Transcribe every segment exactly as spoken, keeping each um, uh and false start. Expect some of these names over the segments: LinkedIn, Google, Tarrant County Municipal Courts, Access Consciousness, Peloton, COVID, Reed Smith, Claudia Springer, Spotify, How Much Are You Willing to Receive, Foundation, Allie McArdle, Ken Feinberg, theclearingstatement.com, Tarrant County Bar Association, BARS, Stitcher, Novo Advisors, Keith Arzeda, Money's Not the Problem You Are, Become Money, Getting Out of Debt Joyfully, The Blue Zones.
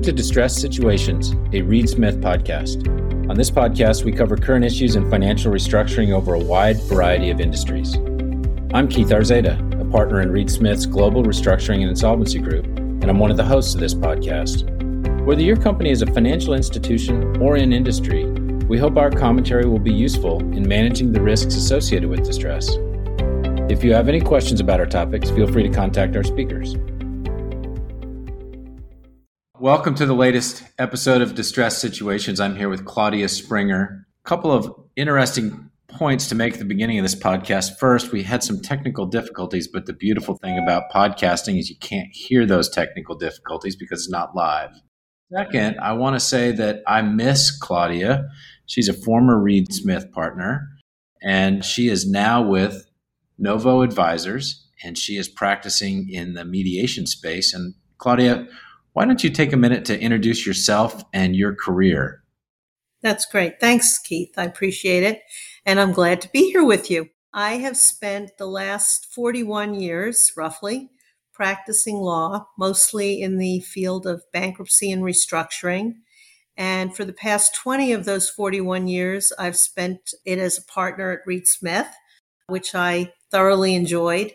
Welcome to Distress Situations, a Reed Smith podcast. On this podcast, we cover current issues in financial restructuring over a wide variety of industries. I'm Keith Arzeda, a partner in Reed Smith's Global Restructuring and Insolvency Group, and I'm one of the hosts of this podcast. Whether your company is a financial institution or in industry, we hope our commentary will be useful in managing the risks associated with distress. If you have any questions about our topics, feel free to contact our speakers. Welcome to the latest episode of Distress Situations. I'm here with Claudia Springer. A couple of interesting points to make at the beginning of this podcast. First, we had some technical difficulties, but the beautiful thing about podcasting is you can't hear those technical difficulties because it's not live. Second, I want to say that I miss Claudia. She's a former Reed Smith partner, and she is now with Novo Advisors, and she is practicing in the mediation space. And Claudia, why don't you take a minute to introduce yourself and your career? That's great. Thanks, Keith. I appreciate it. And I'm glad to be here with you. I have spent the last forty-one years, roughly, practicing law, mostly in the field of bankruptcy and restructuring. And for the past twenty of those forty-one years, I've spent it as a partner at Reed Smith, which I thoroughly enjoyed.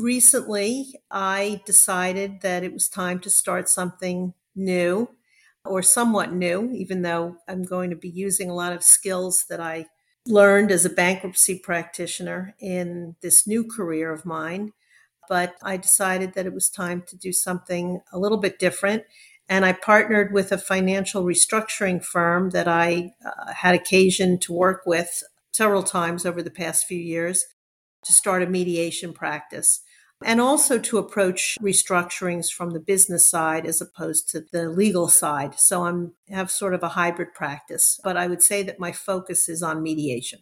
Recently, I decided that it was time to start something new or somewhat new, even though I'm going to be using a lot of skills that I learned as a bankruptcy practitioner in this new career of mine. But I decided that it was time to do something a little bit different. And I partnered with a financial restructuring firm that I uh, had occasion to work with several times over the past few years to start a mediation practice, and also to approach restructurings from the business side as opposed to the legal side. So I'm have sort of a hybrid practice, but I would say that my focus is on mediation.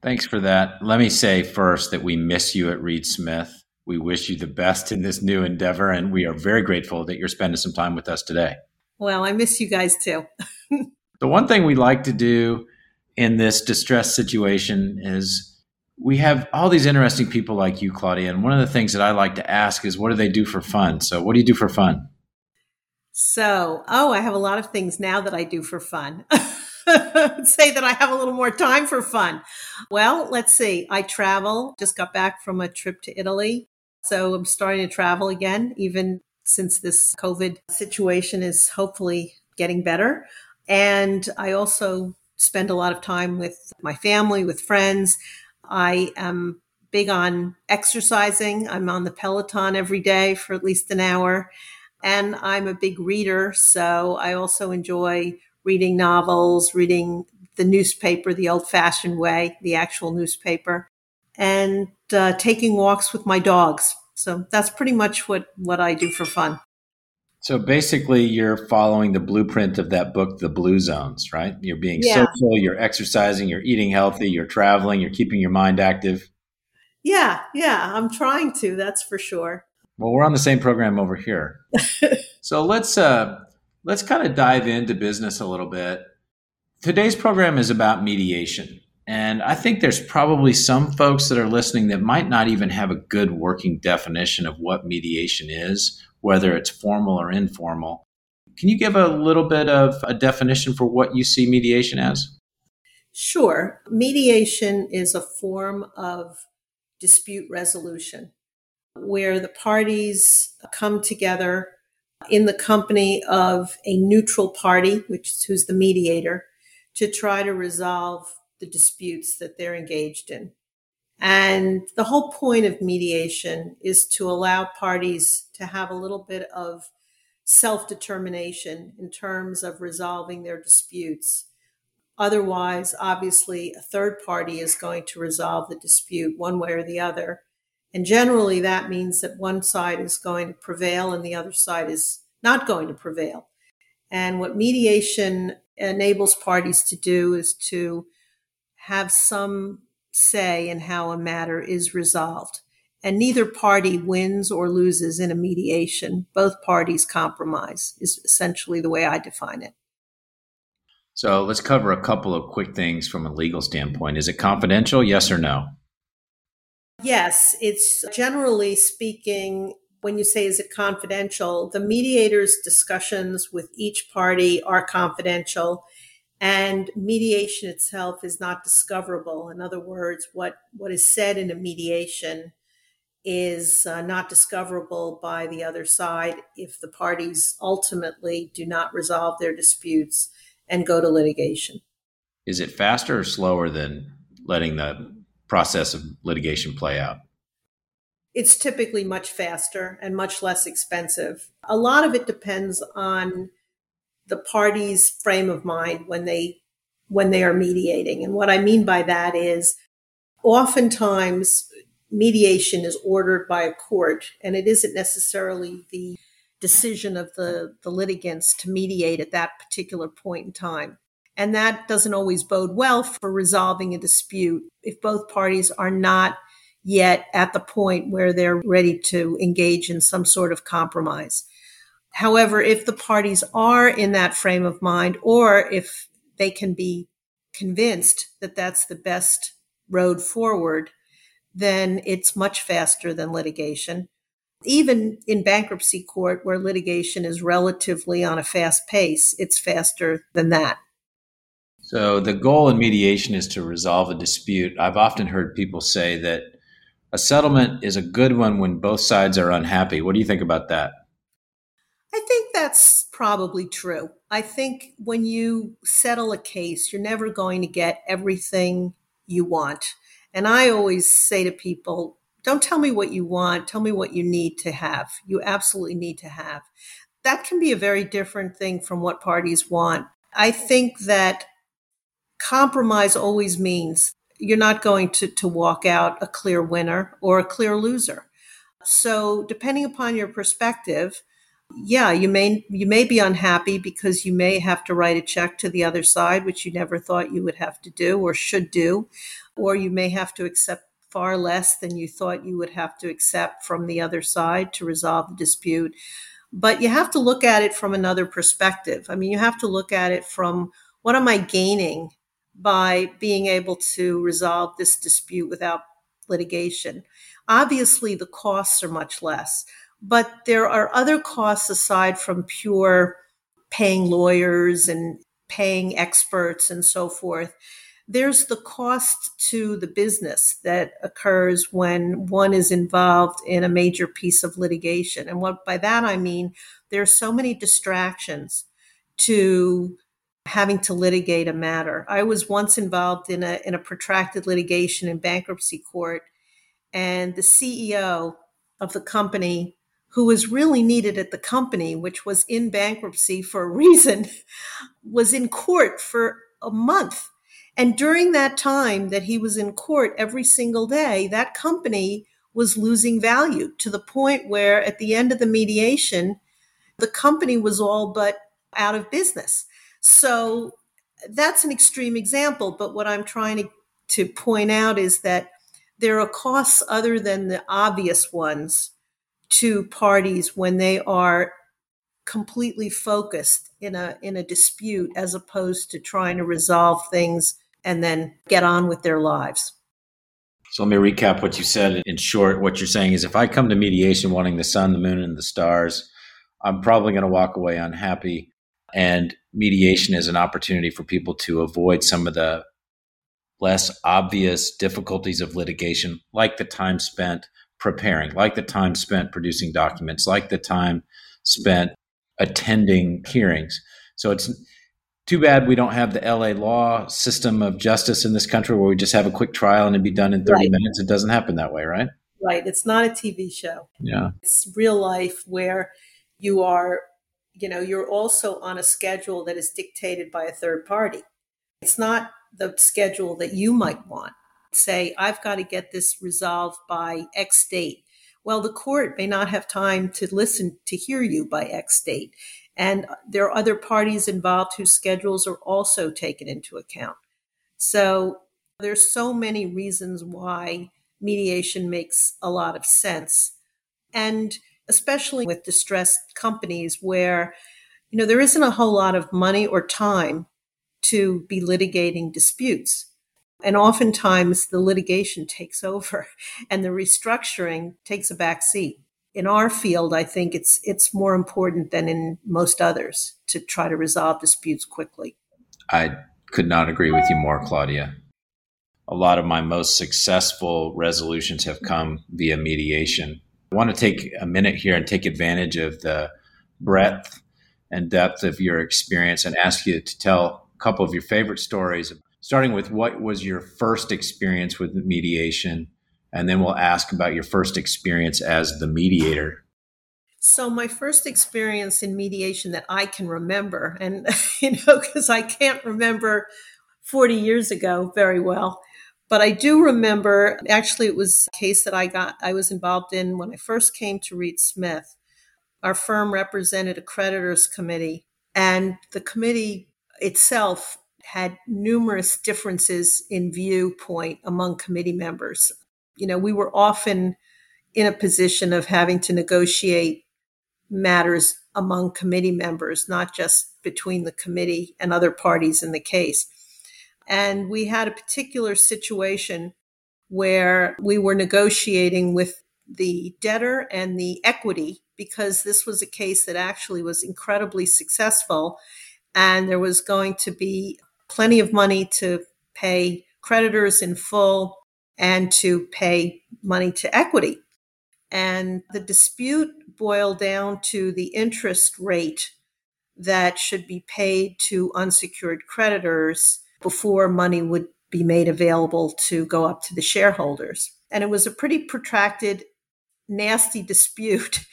Thanks for that. Let me say first that we miss you at Reed Smith. We wish you the best in this new endeavor, and we are very grateful that you're spending some time with us today. Well, I miss you guys too. The one thing we like to do in this distress situation is we have all these interesting people like you, Claudia, and one of the things that I like to ask is, what do they do for fun? So what do you do for fun? So, oh, I have a lot of things now that I do for fun. Say that I have a little more time for fun. Well, let's see. I travel. Just got back from a trip to Italy. So I'm starting to travel again, even since this COVID situation is hopefully getting better. And I also spend a lot of time with my family, with friends. I am big on exercising. I'm on the Peloton every day for at least an hour. And I'm a big reader, so I also enjoy reading novels, reading the newspaper the old-fashioned way, the actual newspaper, and uh, taking walks with my dogs. So that's pretty much what, what I do for fun. So basically, you're following the blueprint of that book, The Blue Zones, right? You're being yeah. social, you're exercising, you're eating healthy, you're traveling, you're keeping your mind active. Yeah, yeah, I'm trying to, that's for sure. Well, we're on the same program over here. So let's uh, let's kind of dive into business a little bit. Today's program is about mediation. And I think there's probably some folks that are listening that might not even have a good working definition of what mediation is, whether it's formal or informal. Can you give a little bit of a definition for what you see mediation as? Sure. Mediation is a form of dispute resolution where the parties come together in the company of a neutral party, which is who's the mediator, to try to resolve the disputes that they're engaged in. And the whole point of mediation is to allow parties to have a little bit of self-determination in terms of resolving their disputes. Otherwise, obviously, a third party is going to resolve the dispute one way or the other. And generally, that means that one side is going to prevail and the other side is not going to prevail. And what mediation enables parties to do is to have some say in how a matter is resolved. And neither party wins or loses in a mediation. Both parties compromise is essentially the way I define it. So let's cover a couple of quick things from a legal standpoint. Is it confidential? Yes or no? Yes. It's generally speaking when you say, is it confidential? The mediator's discussions with each party are confidential, and mediation itself is not discoverable. In other words, what, what is said in a mediation is uh, not discoverable by the other side if the parties ultimately do not resolve their disputes and go to litigation. Is it faster or slower than letting the process of litigation play out? It's typically much faster and much less expensive. A lot of it depends on the party's frame of mind when they when they are mediating. And what I mean by that is oftentimes mediation is ordered by a court, and it isn't necessarily the decision of the, the litigants to mediate at that particular point in time. And that doesn't always bode well for resolving a dispute if both parties are not yet at the point where they're ready to engage in some sort of compromise. However, if the parties are in that frame of mind, or if they can be convinced that that's the best road forward, then it's much faster than litigation. Even in bankruptcy court, where litigation is relatively on a fast pace, it's faster than that. So the goal in mediation is to resolve a dispute. I've often heard people say that a settlement is a good one when both sides are unhappy. What do you think about that? I think that's probably true. I think when you settle a case, you're never going to get everything you want. And I always say to people, don't tell me what you want. Tell me what you need to have. You absolutely need to have. That can be a very different thing from what parties want. I think that compromise always means you're not going to, to walk out a clear winner or a clear loser. So depending upon your perspective, yeah, you may you may be unhappy because you may have to write a check to the other side, which you never thought you would have to do or should do, or you may have to accept far less than you thought you would have to accept from the other side to resolve the dispute. But you have to look at it from another perspective. I mean, you have to look at it from, what am I gaining by being able to resolve this dispute without litigation? Obviously, the costs are much less. But there are other costs aside from pure paying lawyers and paying experts and so forth. There's the cost to the business that occurs when one is involved in a major piece of litigation. And what by that I mean, there are so many distractions to having to litigate a matter. I was once involved in a in a protracted litigation in bankruptcy court, and the C E O of the company, who was really needed at the company, which was in bankruptcy for a reason, was in court for a month. And during that time that he was in court every single day, that company was losing value to the point where at the end of the mediation, the company was all but out of business. So that's an extreme example. But what I'm trying to, to point out is that there are costs other than the obvious ones to parties when they are completely focused in a in a dispute as opposed to trying to resolve things and then get on with their lives. So let me recap what you said. In short, what you're saying is if I come to mediation wanting the sun, the moon, and the stars, I'm probably going to walk away unhappy. And mediation is an opportunity for people to avoid some of the less obvious difficulties of litigation, like the time spent preparing, like the time spent producing documents, like the time spent attending hearings. So it's too bad we don't have the L A law system of justice in this country where we just have a quick trial and it'd be done in thirty right. minutes. It doesn't happen that way, right? Right. It's not a T V show. Yeah. It's real life where you are, you know, you're also on a schedule that is dictated by a third party. It's not the schedule that you might want. Say, I've got to get this resolved by X date. Well, the court may not have time to listen to hear you by X date. And there are other parties involved whose schedules are also taken into account. So there's so many reasons why mediation makes a lot of sense. And especially with distressed companies where, you know, there isn't a whole lot of money or time to be litigating disputes. And oftentimes the litigation takes over and the restructuring takes a back seat. in our field, I think it's it's more important than in most others to try to resolve disputes quickly. I could not agree with you more, Claudia. A lot of my most successful resolutions have come via mediation. I want to take a minute here and take advantage of the breadth and depth of your experience and ask you to tell a couple of your favorite stories, starting with what was your first experience with mediation, and then we'll ask about your first experience as the mediator. So my first experience in mediation that I can remember, and you know, because I can't remember forty years ago very well, but I do remember, actually it was a case that I got, I was involved in when I first came to Reed Smith. Our firm represented a creditors committee, and the committee itself had numerous differences in viewpoint among committee members. You know, we were often in a position of having to negotiate matters among committee members, not just between the committee and other parties in the case. And we had a particular situation where we were negotiating with the debtor and the equity, because this was a case that actually was incredibly successful, and there was going to be plenty of money to pay creditors in full and to pay money to equity. And the dispute boiled down to the interest rate that should be paid to unsecured creditors before money would be made available to go up to the shareholders. And it was a pretty protracted, nasty dispute.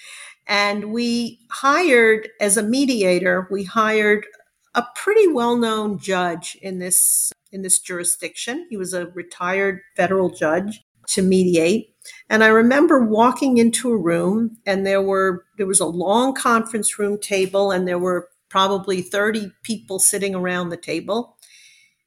And we hired, as a mediator, we hired a pretty well-known judge in this in this jurisdiction. He was a retired federal judge to mediate. And I remember walking into a room, and there were there was a long conference room table, and there were probably thirty people sitting around the table.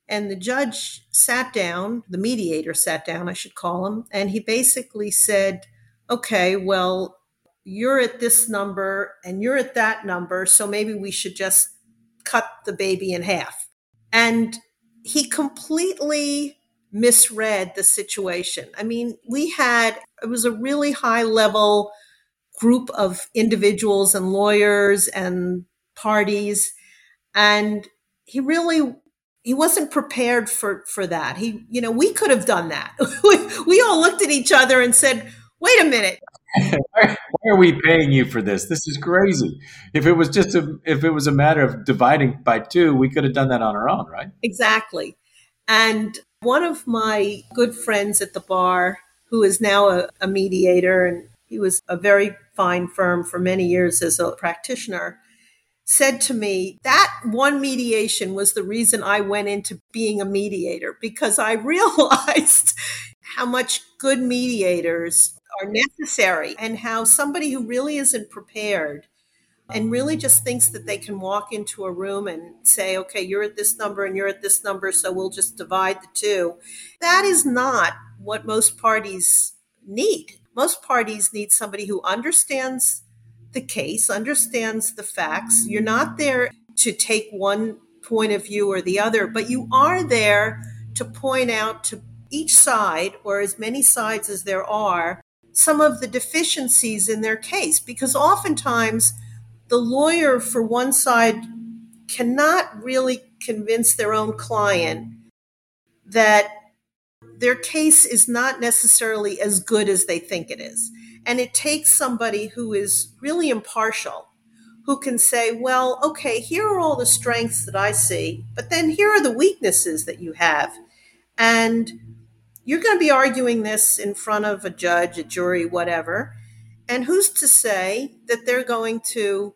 And the judge sat down, the mediator sat down, I should call him, and he basically said, okay, well, you're at this number and you're at that number, so maybe we should just cut the baby in half. And he completely misread the situation. I mean, we had, it was a really high level group of individuals and lawyers and parties. And he really, he wasn't prepared for, for that. He, you know, we could have done that. we, we all looked at each other and said, wait a minute. Why are we paying you for this? This is crazy. If it was just a, if it was a matter of dividing by two, we could have done that on our own, right? Exactly. And one of my good friends at the bar, who is now a, a mediator, and he was a very fine firm for many years as a practitioner, said to me, that one mediation was the reason I went into being a mediator, because I realized how much good mediators are necessary, and how somebody who really isn't prepared and really just thinks that they can walk into a room and say, okay, you're at this number and you're at this number, so we'll just divide the two. That is not what most parties need. Most parties need somebody who understands the case, understands the facts. You're not there to take one point of view or the other, but you are there to point out to each side, or as many sides as there are, some of the deficiencies in their case, because oftentimes the lawyer for one side cannot really convince their own client that their case is not necessarily as good as they think it is. And it takes somebody who is really impartial, who can say, well, okay, here are all the strengths that I see, but then here are the weaknesses that you have. And you're going to be arguing this in front of a judge, a jury, whatever. And who's to say that they're going to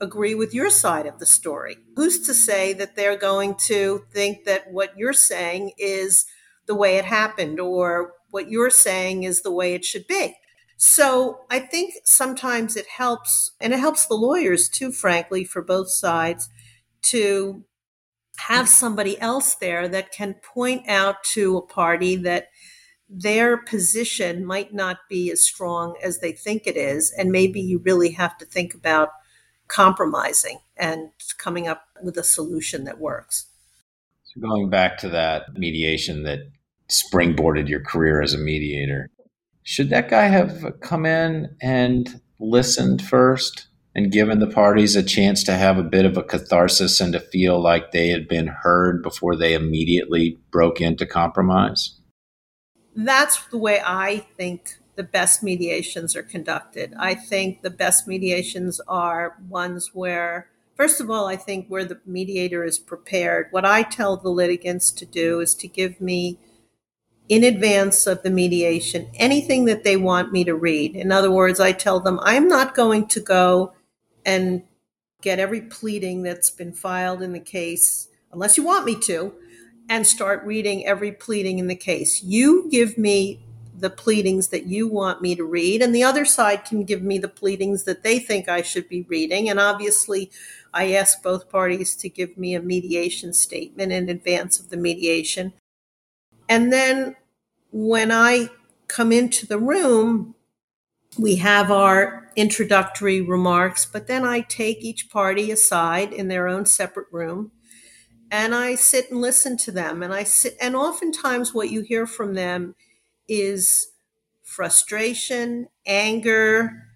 agree with your side of the story? Who's to say that they're going to think that what you're saying is the way it happened, or what you're saying is the way it should be? So I think sometimes it helps, and it helps the lawyers too, frankly, for both sides, to have somebody else there that can point out to a party that their position might not be as strong as they think it is. And maybe you really have to think about compromising and coming up with a solution that works. So going back to that mediation that springboarded your career as a mediator, should that guy have come in and listened first and given the parties a chance to have a bit of a catharsis and to feel like they had been heard before they immediately broke into compromise? That's the way I think the best mediations are conducted. I think the best mediations are ones where, first of all, I think where the mediator is prepared. What I tell the litigants to do is to give me, in advance of the mediation, anything that they want me to read. In other words, I tell them I'm not going to go and get every pleading that's been filed in the case, unless you want me to, and start reading every pleading in the case. You give me the pleadings that you want me to read, and the other side can give me the pleadings that they think I should be reading. And obviously, I ask both parties to give me a mediation statement in advance of the mediation. And then when I come into the room, we have our introductory remarks, but then I take each party aside in their own separate room, and I sit and listen to them. And I sit, and oftentimes what you hear from them is frustration, anger.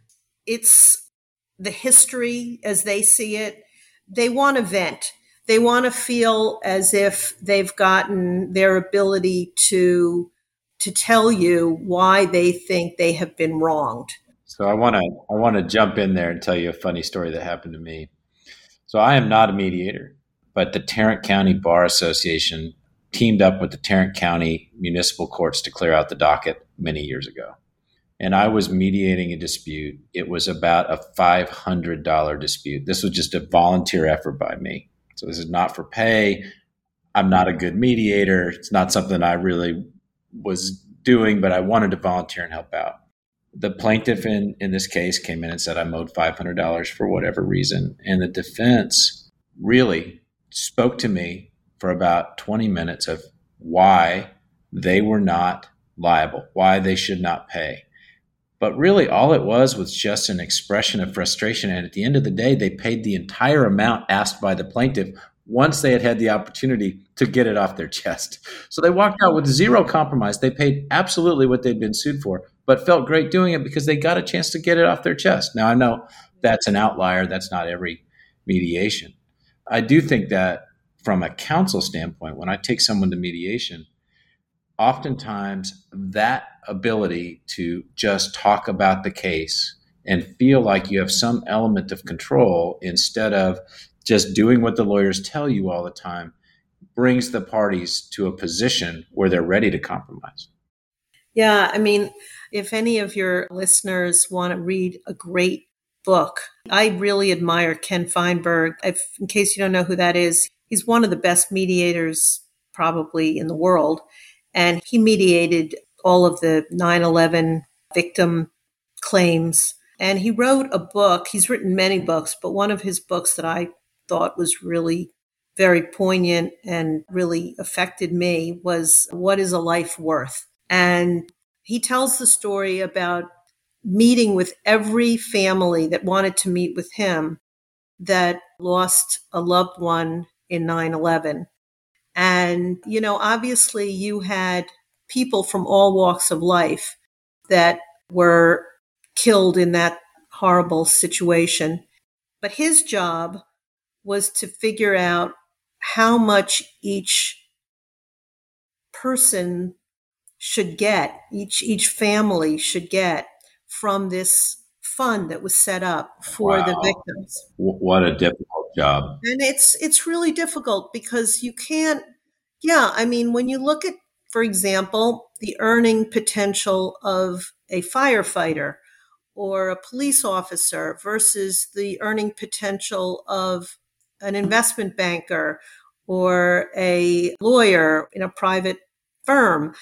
It's the history as they see it. They want to vent. They want to feel as if they've gotten their ability to to tell you why they think they have been wronged. So I want to I want to jump in there and tell you a funny story that happened to me. So I am not a mediator, but the Tarrant County Bar Association teamed up with the Tarrant County Municipal Courts to clear out the docket many years ago. And I was mediating a dispute. It was about a five hundred dollars dispute. This was just a volunteer effort by me. So this is not for pay. I'm not a good mediator. It's not something I really was doing, but I wanted to volunteer and help out. The plaintiff in, in this case came in and said, I'm owed five hundred dollars for whatever reason. And the defense really spoke to me for about twenty minutes of why they were not liable, why they should not pay. But really all it was was just an expression of frustration. And at the end of the day, they paid the entire amount asked by the plaintiff once they had had the opportunity to get it off their chest. So they walked out with zero compromise. They paid absolutely what they'd been sued for, but felt great doing it because they got a chance to get it off their chest. Now, I know that's an outlier. That's not every mediation. I do think that from a counsel standpoint, when I take someone to mediation, oftentimes that ability to just talk about the case and feel like you have some element of control instead of just doing what the lawyers tell you all the time brings the parties to a position where they're ready to compromise. Yeah, I mean, if any of your listeners want to read a great book, I really admire Ken Feinberg. If, in case you don't know who that is, he's one of the best mediators probably in the world. And he mediated all of the nine eleven victim claims. And he wrote a book. He's written many books, but one of his books that I thought was really very poignant and really affected me was What is a Life Worth? And he tells the story about meeting with every family that wanted to meet with him that lost a loved one in nine eleven. And, you know, obviously you had people from all walks of life that were killed in that horrible situation. But his job was to figure out how much each person should get, each each family should get from this fund that was set up for wow. the victims. What a difficult job. And it's it's really difficult because you can't, yeah, I mean, when you look at, for example, the earning potential of a firefighter or a police officer versus the earning potential of an investment banker or a lawyer in a private firm,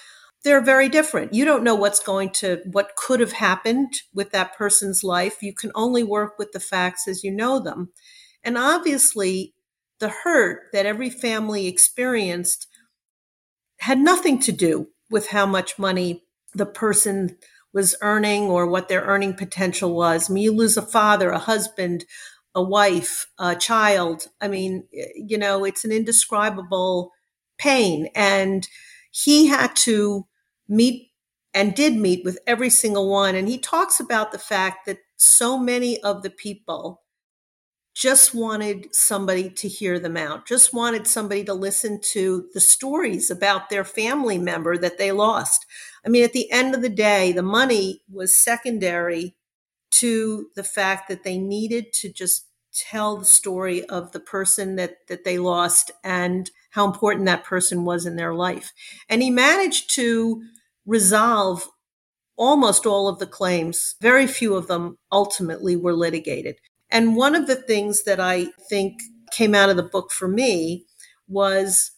they're very different. You don't know what's going to, what could have happened with that person's life. You can only work with the facts as you know them. And obviously, the hurt that every family experienced had nothing to do with how much money the person was earning or what their earning potential was. I mean, you lose a father, a husband, a wife, a child. I mean, you know, it's an indescribable pain. And he had to meet and did meet with every single one. And he talks about the fact that so many of the people just wanted somebody to hear them out, just wanted somebody to listen to the stories about their family member that they lost. I mean, at the end of the day, the money was secondary to the fact that they needed to just tell the story of the person that, that they lost and how important that person was in their life. And he managed to resolve almost all of the claims. Very few of them ultimately were litigated. And one of the things that I think came out of the book for me was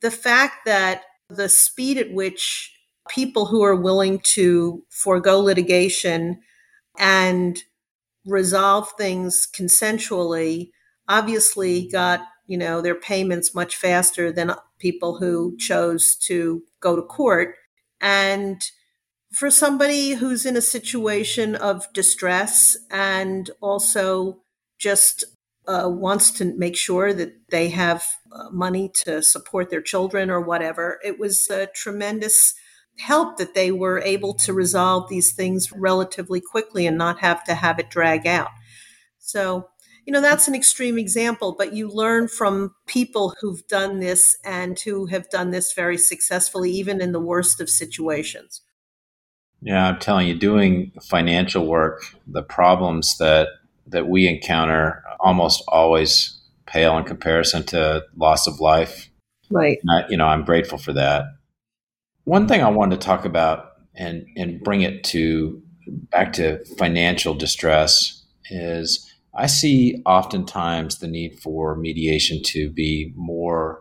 the fact that the speed at which people who are willing to forego litigation and resolve things consensually obviously got, you know, their payments much faster than people who chose to go to court. And for somebody who's in a situation of distress and also just uh, wants to make sure that they have uh, money to support their children or whatever, it was a tremendous help that they were able to resolve these things relatively quickly and not have to have it drag out. So, you know, that's an extreme example, but you learn from people who've done this and who have done this very successfully, even in the worst of situations. Yeah, I'm telling you, doing financial work, the problems that, that we encounter almost always pale in comparison to loss of life. Right. I, you know, I'm grateful for that. One thing I wanted to talk about and, and bring it to back to financial distress is I see oftentimes the need for mediation to be more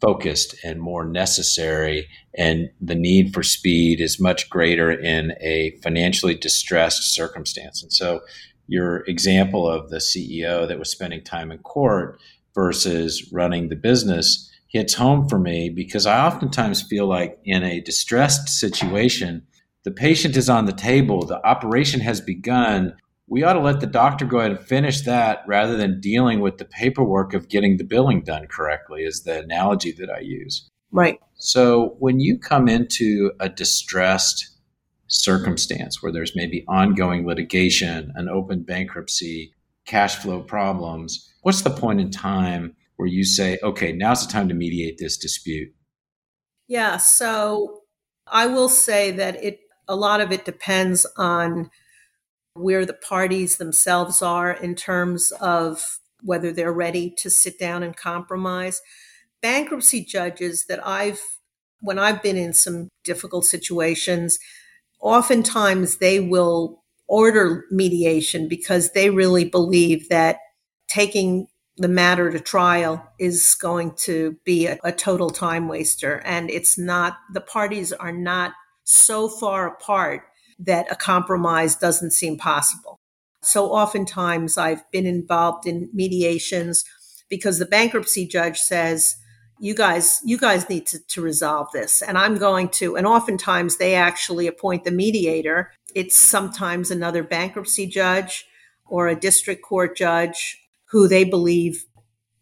focused and more necessary, and the need for speed is much greater in a financially distressed circumstance. And so your example of the C E O that was spending time in court versus running the business hits home for me, because I oftentimes feel like in a distressed situation, the patient is on the table, the operation has begun. We ought to let the doctor go ahead and finish that rather than dealing with the paperwork of getting the billing done correctly, is the analogy that I use. Right. So when you come into a distressed circumstance where there's maybe ongoing litigation, an open bankruptcy, cash flow problems, what's the point in time where you say, okay, now's the time to mediate this dispute? Yeah. So I will say that it a lot of it depends on where the parties themselves are in terms of whether they're ready to sit down and compromise. Bankruptcy judges that I've, when I've been in some difficult situations, oftentimes they will order mediation because they really believe that taking the matter to trial is going to be a, a total time waster. And it's not, the parties are not so far apart that a compromise doesn't seem possible. So oftentimes I've been involved in mediations because the bankruptcy judge says, you guys, you guys need to, to resolve this. And I'm going to, and oftentimes they actually appoint the mediator. It's sometimes another bankruptcy judge or a district court judge who they believe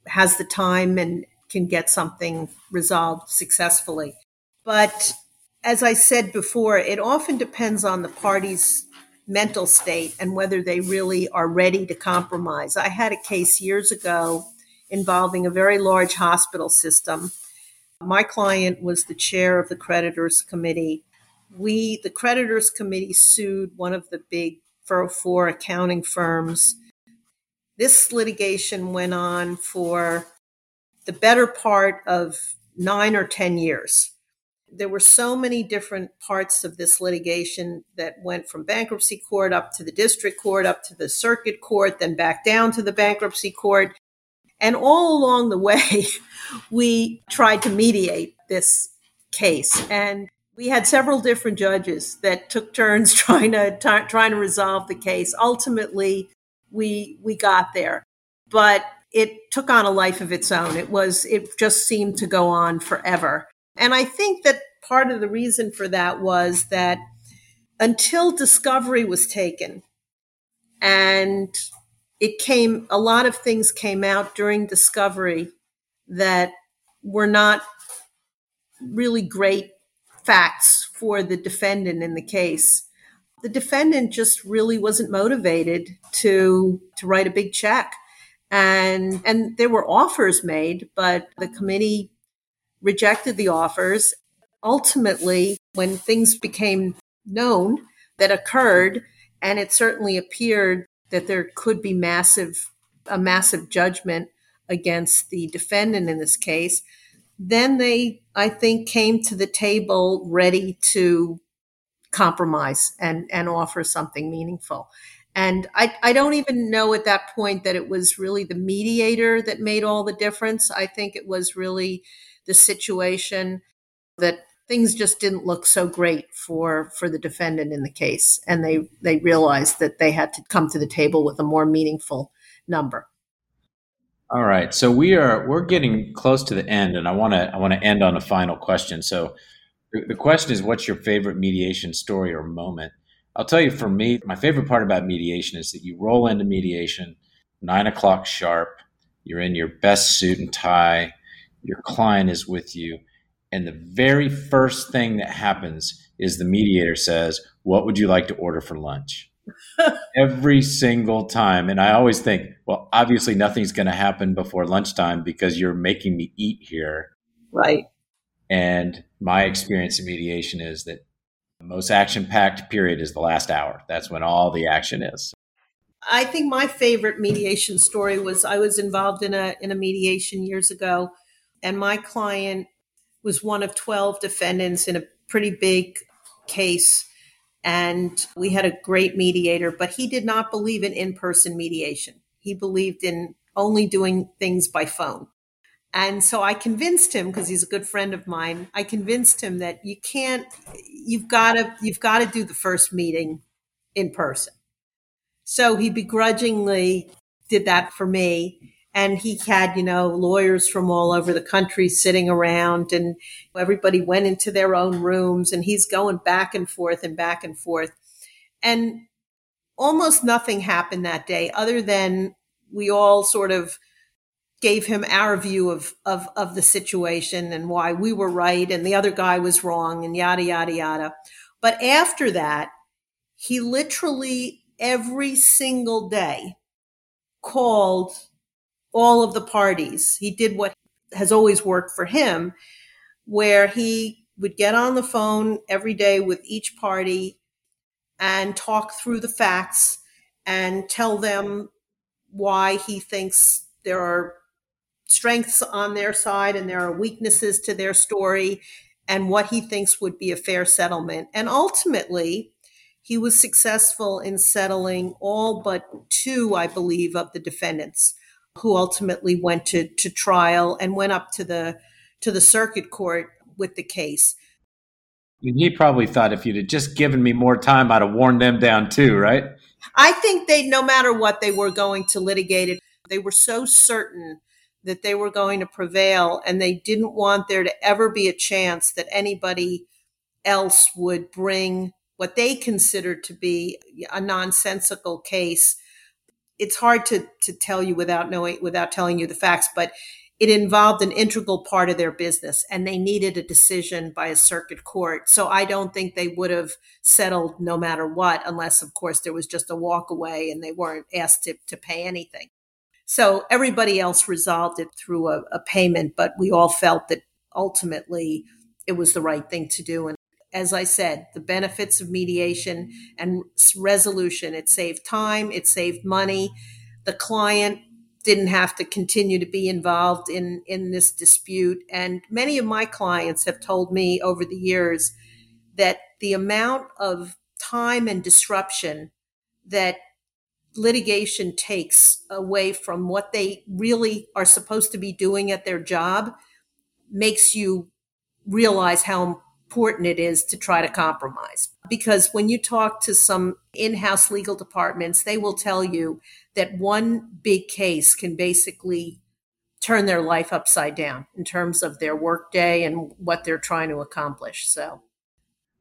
has the time and can get something resolved successfully. But as I said before, it often depends on the party's mental state and whether they really are ready to compromise. I had a case years ago involving a very large hospital system. My client was the chair of the creditors committee. We, the creditors committee, sued one of the big four accounting firms. This litigation went on for the better part of nine or ten years. There were so many different parts of this litigation that went from bankruptcy court up to the district court, up to the circuit court, then back down to the bankruptcy court. And all along the way, we tried to mediate this case. And we had several different judges that took turns trying to, t- trying to resolve the case. Ultimately, we, we got there. But it took on a life of its own. It was, it just seemed to go on forever. And I think that part of the reason for that was that until discovery was taken, and it came, a lot of things came out during discovery that were not really great facts for the defendant in the case. The defendant just really wasn't motivated to to write a big check. And and there were offers made, but the committee rejected the offers. Ultimately, when things became known that occurred, and it certainly appeared that there could be massive, a massive judgment against the defendant in this case, then they, I think, came to the table ready to compromise and, and offer something meaningful. And I, I don't even know at that point that it was really the mediator that made all the difference. I think it was really the situation that things just didn't look so great for, for the defendant in the case. And they, they realized that they had to come to the table with a more meaningful number. All right. So we are, we're getting close to the end, and I want to, I want to end on a final question. So the question is, what's your favorite mediation story or moment? I'll tell you, for me, my favorite part about mediation is that you roll into mediation, nine o'clock sharp, you're in your best suit and tie, your client is with you, and the very first thing that happens is the mediator says, "What would you like to order for lunch?" Every single time. And I always think, well, obviously nothing's going to happen before lunchtime because you're making me eat here. Right. And my experience in mediation is that the most action-packed period is the last hour. That's when all the action is. I think my favorite mediation story was I was involved in a in a mediation years ago, and my client was one of twelve defendants in a pretty big case. And we had a great mediator, but he did not believe in in-person mediation. He believed in only doing things by phone. And so I convinced him, because he's a good friend of mine, I convinced him that you can't, you've got to, you've got to do the first meeting in person. So he begrudgingly did that for me. And he had, you know, lawyers from all over the country sitting around, and everybody went into their own rooms, and he's going back and forth and back and forth. And almost nothing happened that day, other than we all sort of gave him our view of, of, of the situation and why we were right and the other guy was wrong and yada, yada, yada. But after that, he literally every single day called all of the parties. He did what has always worked for him, where he would get on the phone every day with each party and talk through the facts and tell them why he thinks there are strengths on their side and there are weaknesses to their story, and what he thinks would be a fair settlement. And ultimately, he was successful in settling all but two, I believe, of the defendants, who ultimately went to, to trial and went up to the to the circuit court with the case. He probably thought, if you'd have just given me more time, I'd have worn them down too, right? I think they, no matter what, they were going to litigate it. They were so certain that they were going to prevail, and they didn't want there to ever be a chance that anybody else would bring what they considered to be a nonsensical case. It's hard to, to tell you without knowing, without telling you the facts, but it involved an integral part of their business, and they needed a decision by a circuit court. So I don't think they would have settled no matter what, unless, of course, there was just a walk away and they weren't asked to, to pay anything. So everybody else resolved it through a, a payment, but we all felt that ultimately it was the right thing to do. And as I said, the benefits of mediation and resolution, it saved time, it saved money. The client didn't have to continue to be involved in, in this dispute. And many of my clients have told me over the years that the amount of time and disruption that litigation takes away from what they really are supposed to be doing at their job makes you realize how important important it is to try to compromise. Because when you talk to some in-house legal departments, they will tell you that one big case can basically turn their life upside down in terms of their workday and what they're trying to accomplish. So,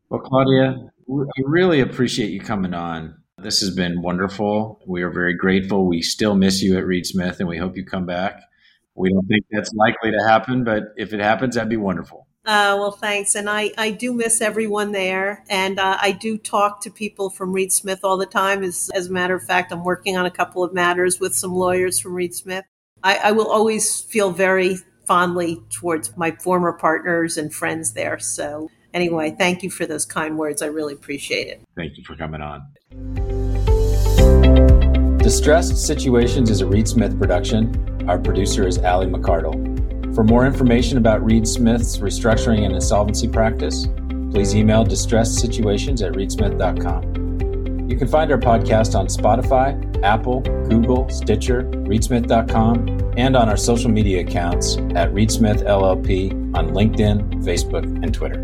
well, Claudia, I really appreciate you coming on. This has been wonderful. We are very grateful. We still miss you at Reed Smith, and we hope you come back. We don't think that's likely to happen, but if it happens, that'd be wonderful. Uh, well, thanks. And I, I do miss everyone there. And uh, I do talk to people from Reed Smith all the time. As, as a matter of fact, I'm working on a couple of matters with some lawyers from Reed Smith. I, I will always feel very fondly towards my former partners and friends there. So anyway, thank you for those kind words. I really appreciate it. Thank you for coming on. Distressed Situations is a Reed Smith production. Our producer is Allie McArdle. For more information about Reed Smith's restructuring and insolvency practice, please email distressed situations at reed smith dot com. You can find our podcast on Spotify, Apple, Google, Stitcher, reed smith dot com, and on our social media accounts at Reed Smith L L P on LinkedIn, Facebook, and Twitter.